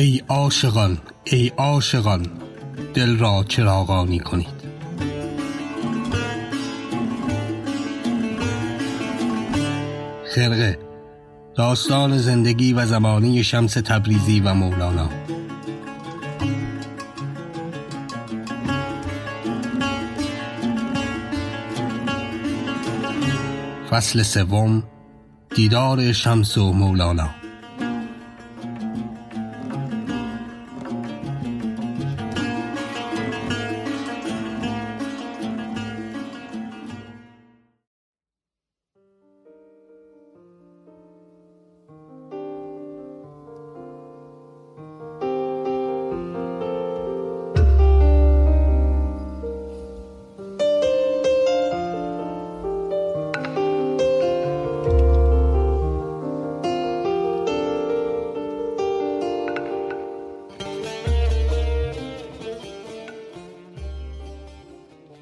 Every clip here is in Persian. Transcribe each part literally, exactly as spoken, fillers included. ای عاشقان ای عاشقان دل را چراغانی کنید. خرقه، داستان زندگی و زبانی شمس تبریزی و مولانا. فصل سوم، دیدار شمس و مولانا.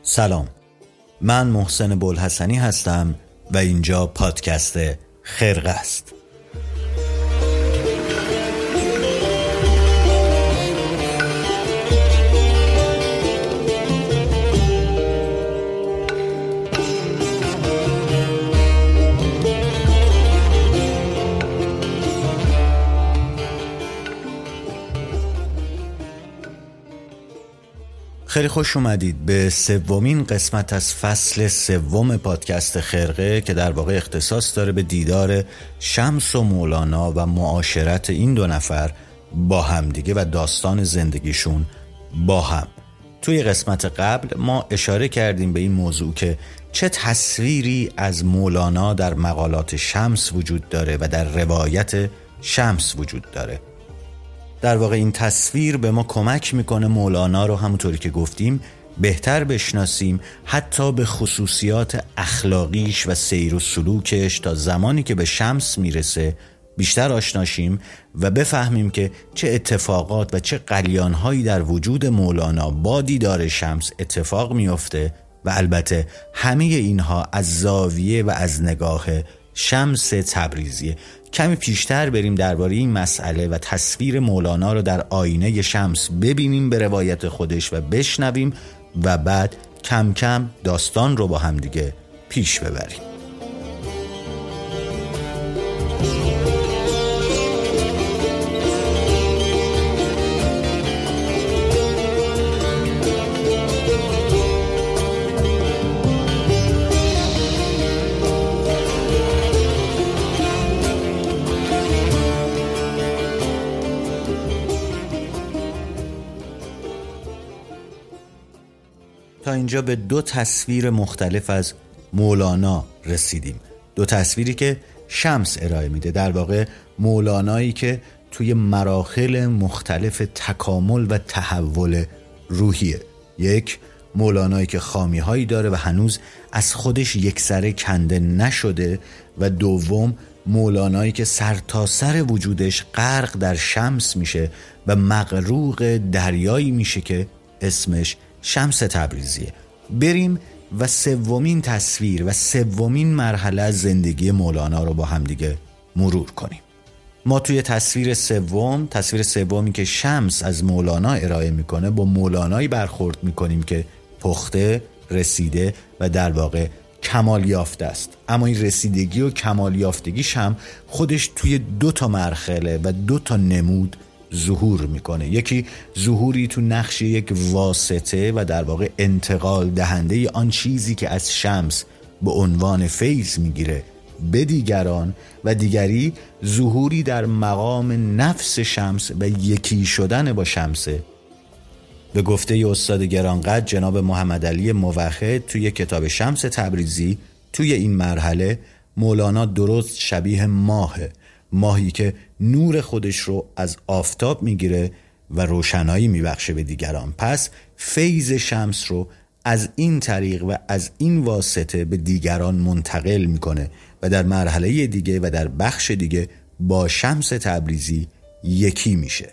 سلام، من محسن بلحسنی هستم و اینجا پادکست خرقه است. خیلی خوش اومدید به سومین قسمت از فصل سوم پادکست خرقه که در واقع اختصاص داره به دیدار شمس و مولانا و معاشرت این دو نفر با هم دیگه و داستان زندگیشون با هم. توی قسمت قبل ما اشاره کردیم به این موضوع که چه تصویری از مولانا در مقالات شمس وجود داره و در روایت شمس وجود داره. در واقع این تصویر به ما کمک میکنه مولانا رو همونطوری که گفتیم بهتر بشناسیم، حتی به خصوصیات اخلاقیش و سیر و سلوکش تا زمانی که به شمس میرسه بیشتر آشناشیم و بفهمیم که چه اتفاقات و چه قلیانهایی در وجود مولانا با دیدار شمس اتفاق میفته و البته همه اینها از زاویه و از نگاه شمس تبریزی. کمی پیشتر بریم درباره این مسئله و تصویر مولانا رو در آینه شمس ببینیم به روایت خودش و بشنویم و بعد کم کم داستان رو با هم دیگه پیش ببریم. تا اینجا به دو تصویر مختلف از مولانا رسیدیم، دو تصویری که شمس ارائه میده، در واقع مولانایی که توی مراحل مختلف تکامل و تحول روحیه، یک مولانایی که خامی‌هایی داره و هنوز از خودش یکسره کنده نشده و دوم مولانایی که سر تا سر وجودش غرق در شمس میشه و مغرق دریایی میشه که اسمش شمس تبریزیه. بریم و سومین تصویر و سومین مرحله از زندگی مولانا رو با هم دیگه مرور کنیم. ما توی تصویر سوم، تصویر سومی که شمس از مولانا ارائه میکنه، با مولانایی برخورد میکنیم که پخته، رسیده و در واقع کمال یافته است. اما این رسیدگی و کمال یافتگیش هم خودش توی دو تا مرحله و دو تا نمود ظهور میکنه، یکی ظهوری تو نقش یک واسطه و در واقع انتقال دهنده آن چیزی که از شمس به عنوان فیض میگیره به دیگران و دیگری ظهوری در مقام نفس شمس و یکی شدن با شمسه. به گفته استاد گرانقدر جناب محمدعلی موحد توی کتاب شمس تبریزی، توی این مرحله مولانا درست شبیه ماهه، ماهی که نور خودش رو از آفتاب میگیره و روشنایی میبخشه به دیگران. پس فیض شمس رو از این طریق و از این واسطه به دیگران منتقل میکنه و در مرحله دیگه و در بخش دیگه با شمس تبریزی یکی میشه.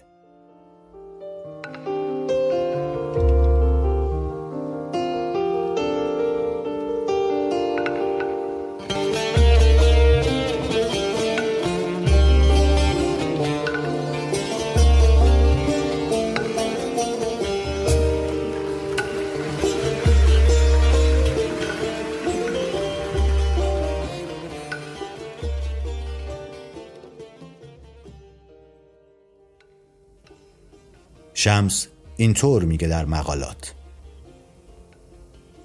شمس اینطور میگه در مقالات: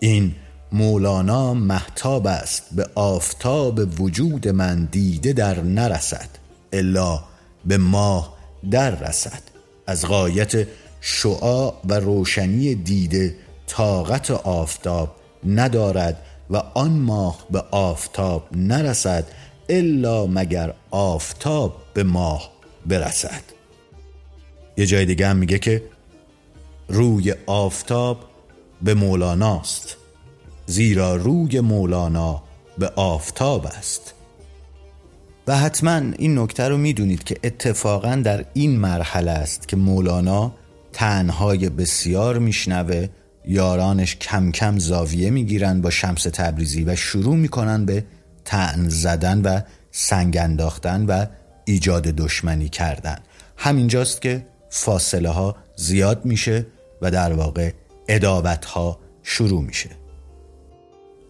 این مولانا مهتاب است به آفتاب وجود من دیده در نرسد الا به ماه در رسد. از غایت شعاع و روشنی دیده طاقت آفتاب ندارد و آن ماه به آفتاب نرسد الا مگر آفتاب به ماه برسد. یه جای دیگه هم میگه که روی آفتاب به مولاناست زیرا روی مولانا به آفتاب است. و حتما این نکته رو میدونید که اتفاقا در این مرحله است که مولانا تنهای بسیار میشنوه، یارانش کم کم زاویه میگیرن با شمس تبریزی و شروع میکنن به طعن زدن و سنگ انداختن و ایجاد دشمنی کردن. همینجاست که فاصله ها زیاد میشه و در واقع عداوت ها شروع میشه.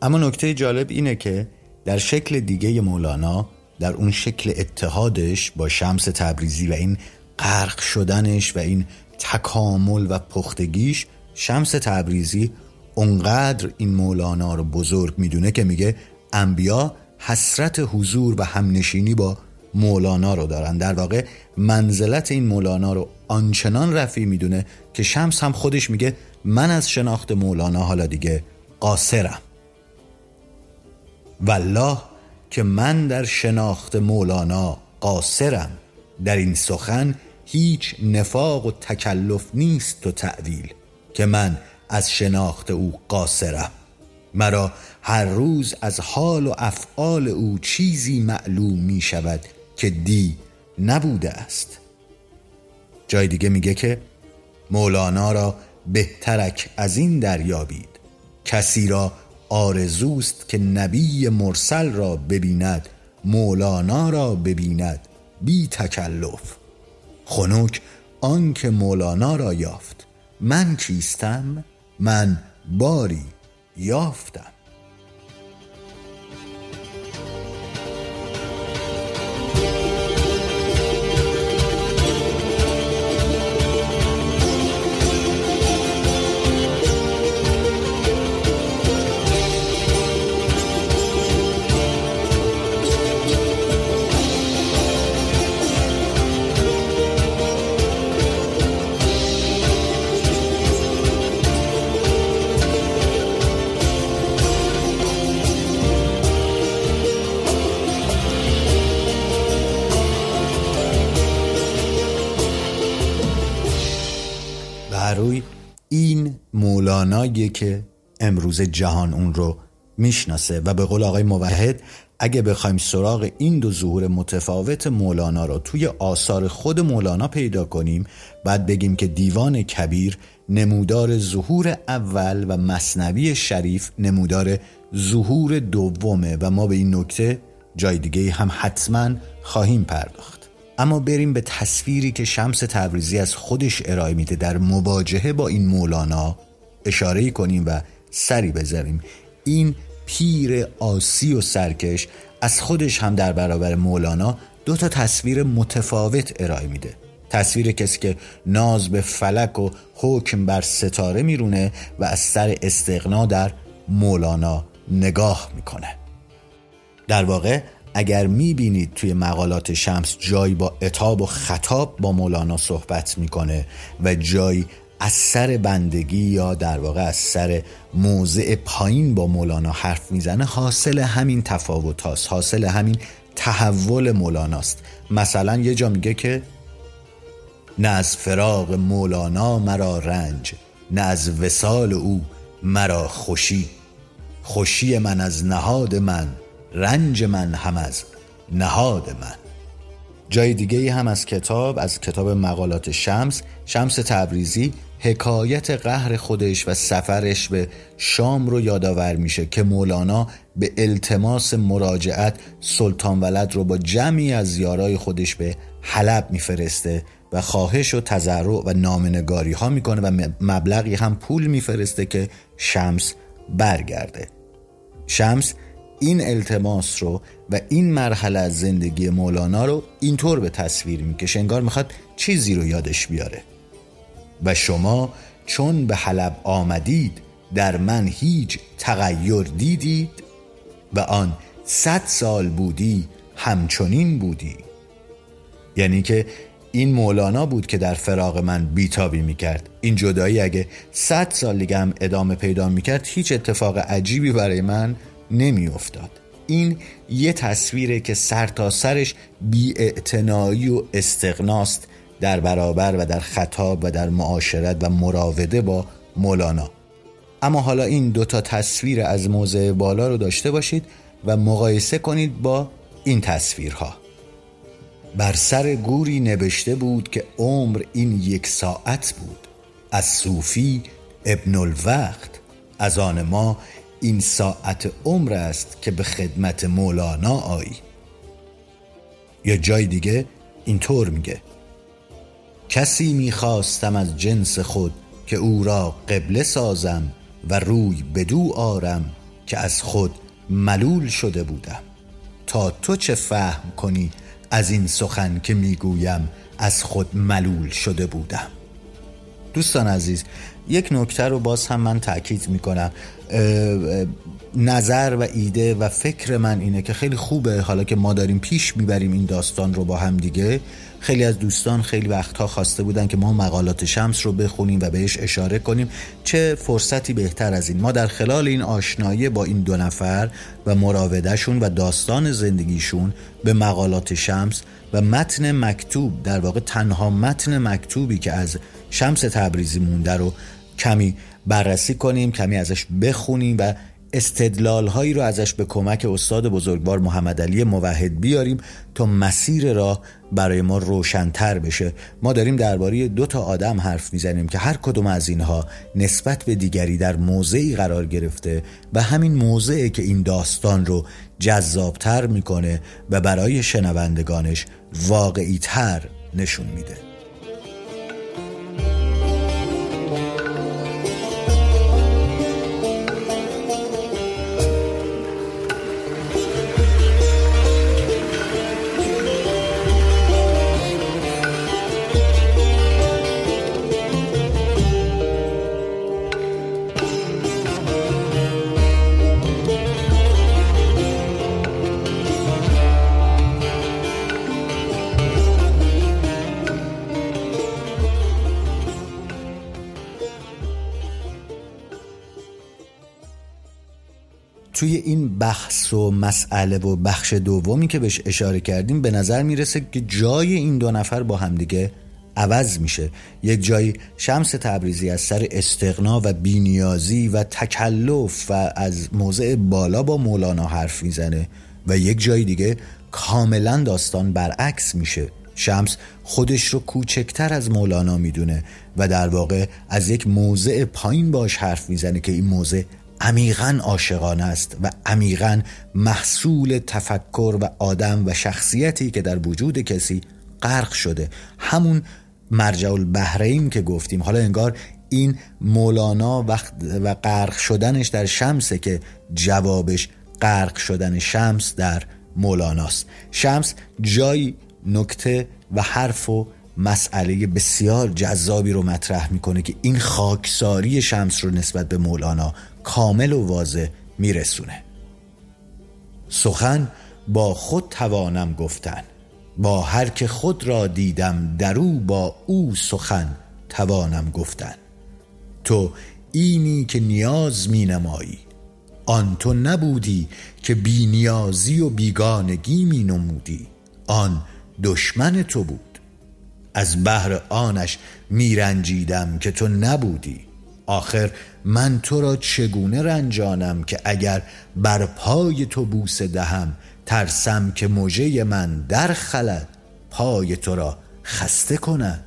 اما نکته جالب اینه که در شکل دیگه مولانا، در اون شکل اتحادش با شمس تبریزی و این غرق شدنش و این تکامل و پختگیش، شمس تبریزی اونقدر این مولانا رو بزرگ میدونه که میگه انبیا حسرت حضور و همنشینی با مولانا رو دارن. در واقع منزلت این مولانا رو آنچنان رفیع میدونه که شمس هم خودش میگه من از شناخت مولانا حالا دیگه قاصرم. والله که من در شناخت مولانا قاصرم، در این سخن هیچ نفاق و تکلف نیست و تأویل، که من از شناخت او قاصرم. مرا هر روز از حال و افعال او چیزی معلوم می شود که دی نبوده است. جای دیگه میگه که مولانا را بهترک از این دریابید، کسی را آرزوست که نبی مرسل را ببیند، مولانا را ببیند بی تکلف. خنک آن که مولانا را یافت، من کیستم؟ من باری یافتم. روی این مولاناییه که امروز جهان اون رو میشناسه و به قول آقای موحد اگه بخوایم سراغ این دو ظهور متفاوت مولانا رو توی آثار خود مولانا پیدا کنیم، بعد بگیم که دیوان کبیر نمودار ظهور اول و مثنوی شریف نمودار ظهور دومه و ما به این نکته جای دیگه هم حتما خواهیم پرداخت. اما بریم به تصویری که شمس تبریزی از خودش ارائه میده در مواجهه با این مولانا اشاره کنیم و سری بزنیم. این پیر آسی و سرکش از خودش هم در برابر مولانا دو تا تصویر متفاوت ارائه میده. تصویر کسی که ناز به فلک و حکم بر ستاره میرونه و از سر استغنا در مولانا نگاه میکنه. در واقع اگر میبینید توی مقالات شمس جایی با عتاب و خطاب با مولانا صحبت میکنه و جایی از سر بندگی یا در واقع از سر موضع پایین با مولانا حرف میزنه، حاصل همین تفاوت هاست، حاصل همین تحول مولاناست. مثلا یه جا میگه که نه از فراق مولانا مرا رنج، نه از وصال او مرا خوشی، خوشی من از نهاد من، رنج من هم از نهاد من. جای دیگه هم از کتاب از کتاب مقالات شمس، شمس تبریزی حکایت قهر خودش و سفرش به شام رو یادآور میشه که مولانا به التماس مراجعت سلطان ولد رو با جمعی از یارای خودش به حلب میفرسته و خواهش و تضرع و نامنگاری ها میکنه و مبلغی هم پول میفرسته که شمس برگرده. شمس این التماس رو و این مرحله از زندگی مولانا رو اینطور به تصویر میکشه انگار میخواد چیزی رو یادش بیاره. و شما چون به حلب آمدید در من هیچ تغییر دیدید و آن صد سال بودی همچنین بودی. یعنی که این مولانا بود که در فراق من بیتابی میکرد. این جدایی اگه صد سال دیگه هم ادامه پیدا میکرد هیچ اتفاق عجیبی برای من نمیافتاد. این یه تصویره که سر تا سرش بی‌اعتنایی و استغناست در برابر و در خطاب و در معاشرت و مراوده با مولانا. اما حالا این دوتا تصویر از موضع بالا رو داشته باشید و مقایسه کنید با این تصویرها. بر سر گوری نبشته بود که عمر این یک ساعت بود، از صوفی ابن الوقت. از آن ما این ساعت عمر است که به خدمت مولانا آیی. یا جای دیگه اینطور میگه: کسی میخواستم از جنس خود که او را قبله سازم و روی بدو آرم که از خود ملول شده بودم. تا تو چه فهم کنی از این سخن که میگویم از خود ملول شده بودم. دوستان عزیز، یک نکته رو باز هم من تأکید میکنم. نظر و ایده و فکر من اینه که خیلی خوبه حالا که ما داریم پیش میبریم این داستان رو با هم دیگه. خیلی از دوستان خیلی وقتها خواسته بودن که ما مقالات شمس رو بخونیم و بهش اشاره کنیم. چه فرصتی بهتر از این؟ ما در خلال این آشنایی با این دو نفر و مراودهشون و داستان زندگیشون به مقالات شمس و متن مکتوب، در واقع تنها متن مکتوبی که از شمس تبریزی مونده رو کمی بررسی کنیم، کمی ازش بخونیم و استدلال هایی رو ازش به کمک استاد بزرگوار محمدعلی موحد بیاریم تا مسیر راه برای ما روشن‌تر بشه. ما داریم درباره دو تا آدم حرف میزنیم که هر کدوم از اینها نسبت به دیگری در موضعی قرار گرفته و همین موضعی که این داستان رو جذابتر میکنه و برای شنوندگانش واقعی‌تر نشون میده. توی این بحث و مسئله و بخش دومی که بهش اشاره کردیم به نظر میرسه که جای این دو نفر با همدیگه عوض میشه. یک جایی شمس تبریزی از سر استغنا و بینیازی و تکلف و از موضع بالا با مولانا حرف میزنه و یک جای دیگه کاملا داستان برعکس میشه. شمس خودش رو کوچکتر از مولانا میدونه و در واقع از یک موضع پایین باش حرف میزنه که این موضع عمیقاً عاشقانه است و عمیقاً محصول تفکر و آدم و شخصیتی که در وجود کسی غرق شده. همون مرجع البحرین که گفتیم، حالا انگار این مولانا وقت و غرق شدنش در شمسه که جوابش غرق شدن شمس در مولاناست. شمس جای نکته و حرف و مسئله بسیار جذابی رو مطرح میکنه که این خاکساری شمس رو نسبت به مولانا کامل و واضح میرسونه. سخن با خود توانم گفتن، با هر که خود را دیدم درو با او سخن توانم گفتن. تو اینی که نیاز می نمایی، آن تو نبودی که بی نیازی و بیگانگی می نمودی. آن دشمن تو بود، از بهر آنش میرنجیدم که تو نبودی. آخر من تو را چگونه رنجانم که اگر بر پای تو بوسه دهم ترسم که موجه من در خلد پای تو را خسته کند.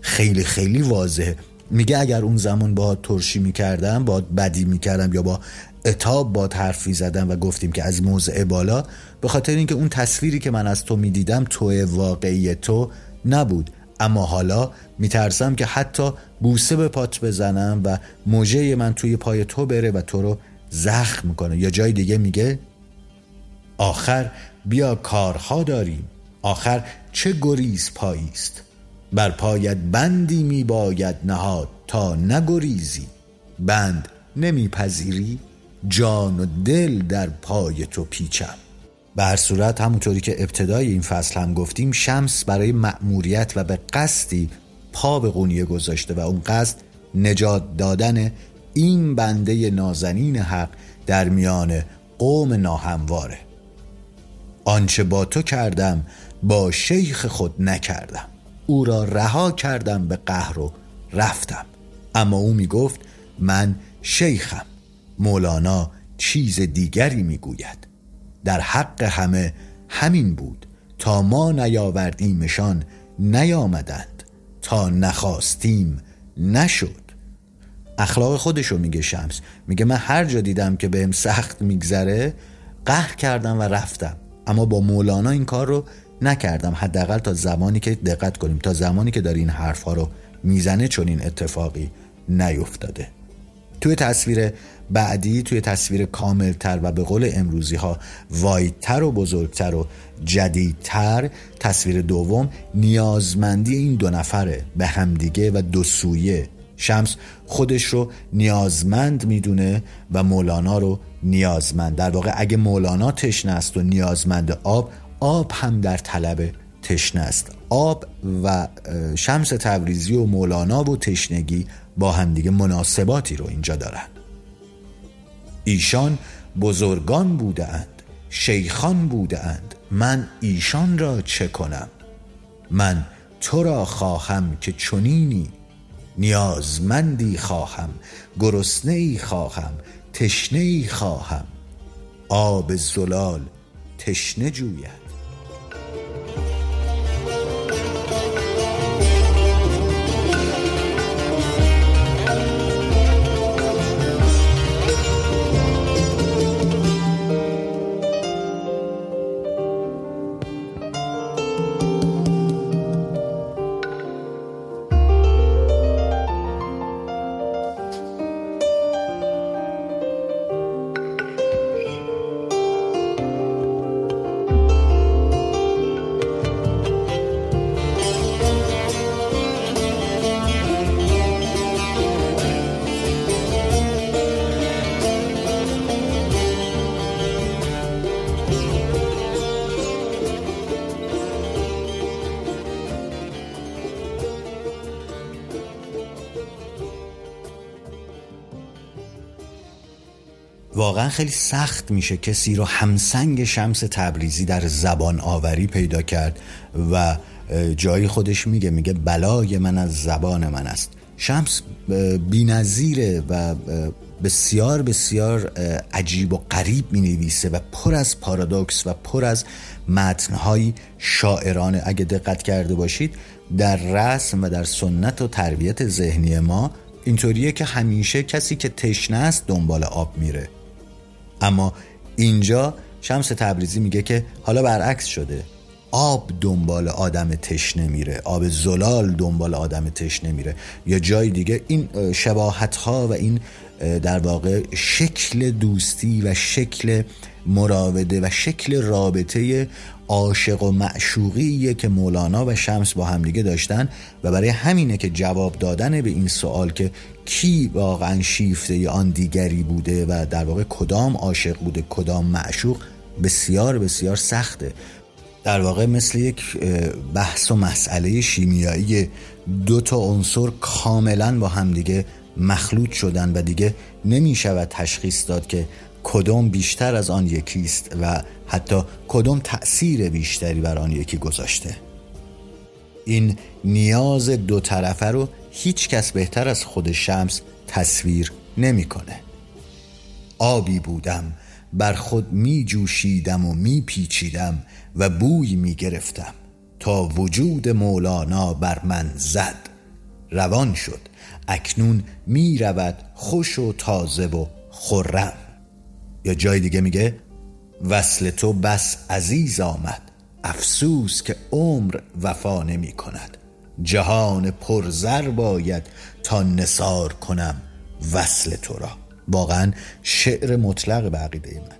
خیلی خیلی واضحه. میگه اگر اون زمان باهات ترشی میکردم، باهات بدی میکردم یا با عتاب باهات حرفی زدم و گفتیم که از موضع بالا، به خاطر اینکه اون تصویری که من از تو میدیدم توی واقعی تو نبود. اما حالا میترسم که حتی بوسه به پات بزنم و موجه من توی پای تو بره و تو رو زخم کنه. یا جای دیگه میگه آخر بیا کارها داریم، آخر چه گریز پاییست. بر پایت بندی می باید نهاد تا نگریزی. بند نمیپذیری، جان و دل در پای تو پیچم. به هر صورت همونطوری که ابتدای این فصل هم گفتیم، شمس برای مأموریت و به قصدی پا به قونیه گذاشته و اون قصد نجات دادن این بنده نازنین حق در میان قوم ناهمواره. آنچه با تو کردم با شیخ خود نکردم، او را رها کردم به قهر و رفتم، اما او می گفت من شیخم. مولانا چیز دیگری می گوید. در حق همه همین بود، تا ما نیاوردیمشان نیامدند، تا نخواستیم نشد. اخلاق خودشو میگه شمس، میگه من هر جا دیدم که بهم سخت میگذره قهر کردم و رفتم، اما با مولانا این کار رو نکردم، حداقل تا زمانی که دقت کنیم، تا زمانی که داره این حرفا رو میزنه چون این اتفاقی نیفتاده. توی تصویر بعدی، توی تصویر کاملتر و به قول امروزی ها وایدتر و بزرگتر و جدیدتر، تصویر دوم نیازمندی این دو نفره به همدیگه و دو سویه. شمس خودش رو نیازمند میدونه و مولانا رو نیازمند. در واقع اگه مولانا تشنه است و نیازمند آب، آب هم در طلب تشنه است. آب و شمس تبریزی و مولانا و تشنگی با همدیگه مناسباتی رو اینجا دارن. ایشان بزرگان بوده اند، شیخان بوده اند، من ایشان را چه کنم؟ من تو را خواهم که چنینی، نیازمندی خواهم، گرسنه‌ای خواهم، تشنه‌ای خواهم، آب زلال تشنه جوید. واقعا خیلی سخت میشه کسی رو همسنگ شمس تبریزی در زبان آوری پیدا کرد و جایی خودش میگه، میگه بلای من از زبان من است. شمس بی‌نظیره و بسیار بسیار عجیب و غریب مینویسه و پر از پارادوکس و پر از متن‌های شاعرانه. اگه دقت کرده باشید در رسم و در سنت و تربیت ذهنی ما اینطوریه که همیشه کسی که تشنه است دنبال آب میره، اما اینجا شمس تبریزی میگه که حالا برعکس شده، آب دنبال آدم تشنه میره، آب زلال دنبال آدم تشنه میره. یا جای دیگه این شباهت ها و این در واقع شکل دوستی و شکل مراوده و شکل رابطه عاشق و معشوقیه که مولانا و شمس با هم دیگه داشتن و برای همینه که جواب دادن به این سوال که کی واقعا شیفته ی آن دیگری بوده و در واقع کدام عاشق بوده کدام معشوق بسیار بسیار سخته. در واقع مثل یک بحث و مسئله شیمیایی، دو تا عنصر کاملا با هم دیگه مخلوط شدن و دیگه نمی شود تشخیص داد که کدام بیشتر از آن یکیست و حتی کدام تأثیر بیشتری بر آن یکی گذاشته. این نیاز دو طرفه رو هیچ کس بهتر از خود شمس تصویر نمی کنه. آبی بودم بر خود می جوشیدم و می پیچیدم و بوی می گرفتم، تا وجود مولانا بر من زد، روان شد اکنون می رود خوش و تازه و خرم. یا جای دیگه میگه وصل تو بس عزیز آمد، افسوس که عمر وفا نمی کند، جهان پرزر باید تا نثار کنم وصل تو را. واقعا شعر مطلق به عقیده من.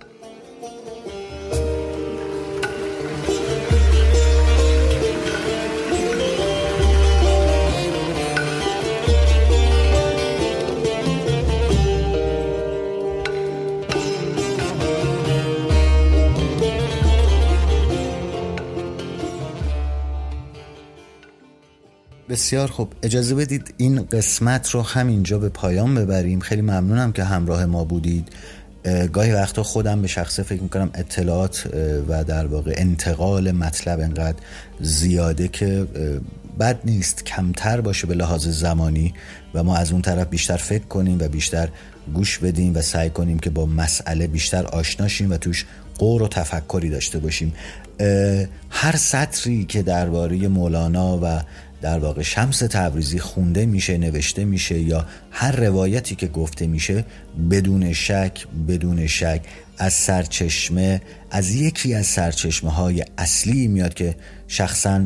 بسیار خوب، اجازه بدید این قسمت رو همینجا به پایان ببریم. خیلی ممنونم که همراه ما بودید. گاهی وقتا خودم به شخصه فکر میکنم اطلاعات و در واقع انتقال مطلب انقدر زیاده که بد نیست کمتر باشه به لحاظ زمانی و ما از اون طرف بیشتر فکر کنیم و بیشتر گوش بدیم و سعی کنیم که با مسئله بیشتر آشناشیم و توش غور و تفکری داشته باشیم. هر سطری که درباره مولانا و در واقع شمس تبریزی خونده میشه، نوشته میشه یا هر روایتی که گفته میشه بدون شک بدون شک از سرچشمه، از یکی از سرچشمه های اصلی میاد که شخصا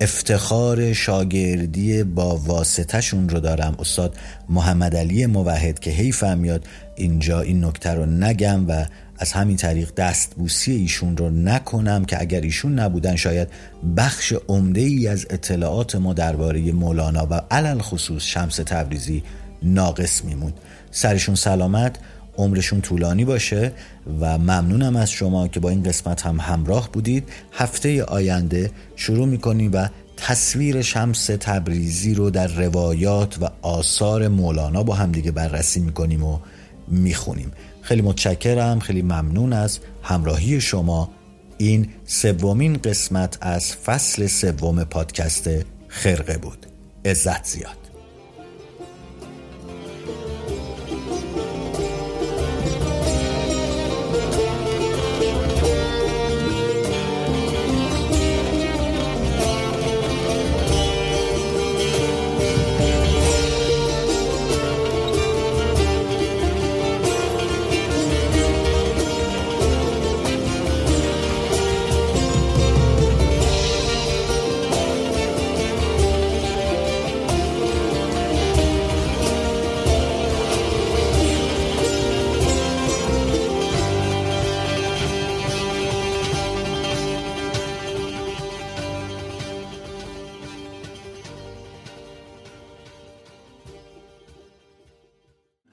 افتخار شاگردی با واسطه شون رو دارم، استاد محمدعلی موحد، که حیفم میاد اینجا این نکته رو نگم و از همین طریق دستبوسی ایشون رو نکنم که اگر ایشون نبودن شاید بخش عمده ای از اطلاعات ما درباره مولانا و علل خصوص شمس تبریزی ناقص میموند. سرشون سلامت، عمرشون طولانی باشه و ممنونم از شما که با این قسمت هم همراه بودید. هفته آینده شروع میکنیم و تصویر شمس تبریزی رو در روایات و آثار مولانا با هم دیگه بررسی میکنیم و میخونیم. خیلی متشکرم، خیلی ممنون از همراهی شما. این سومین قسمت از فصل سوم پادکست خرقه بود. عزت زیاد.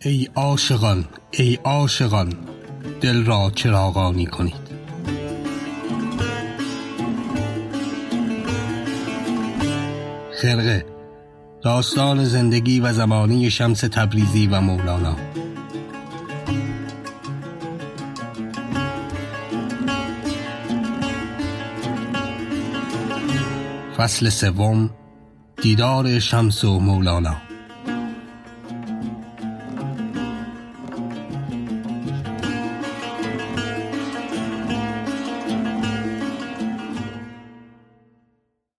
ای عاشقان ای عاشقان دل را چراغانی کنید. خرقه، داستان زندگی و زمانه شمس تبریزی و مولانا. فصل سوم، دیدار شمس و مولانا.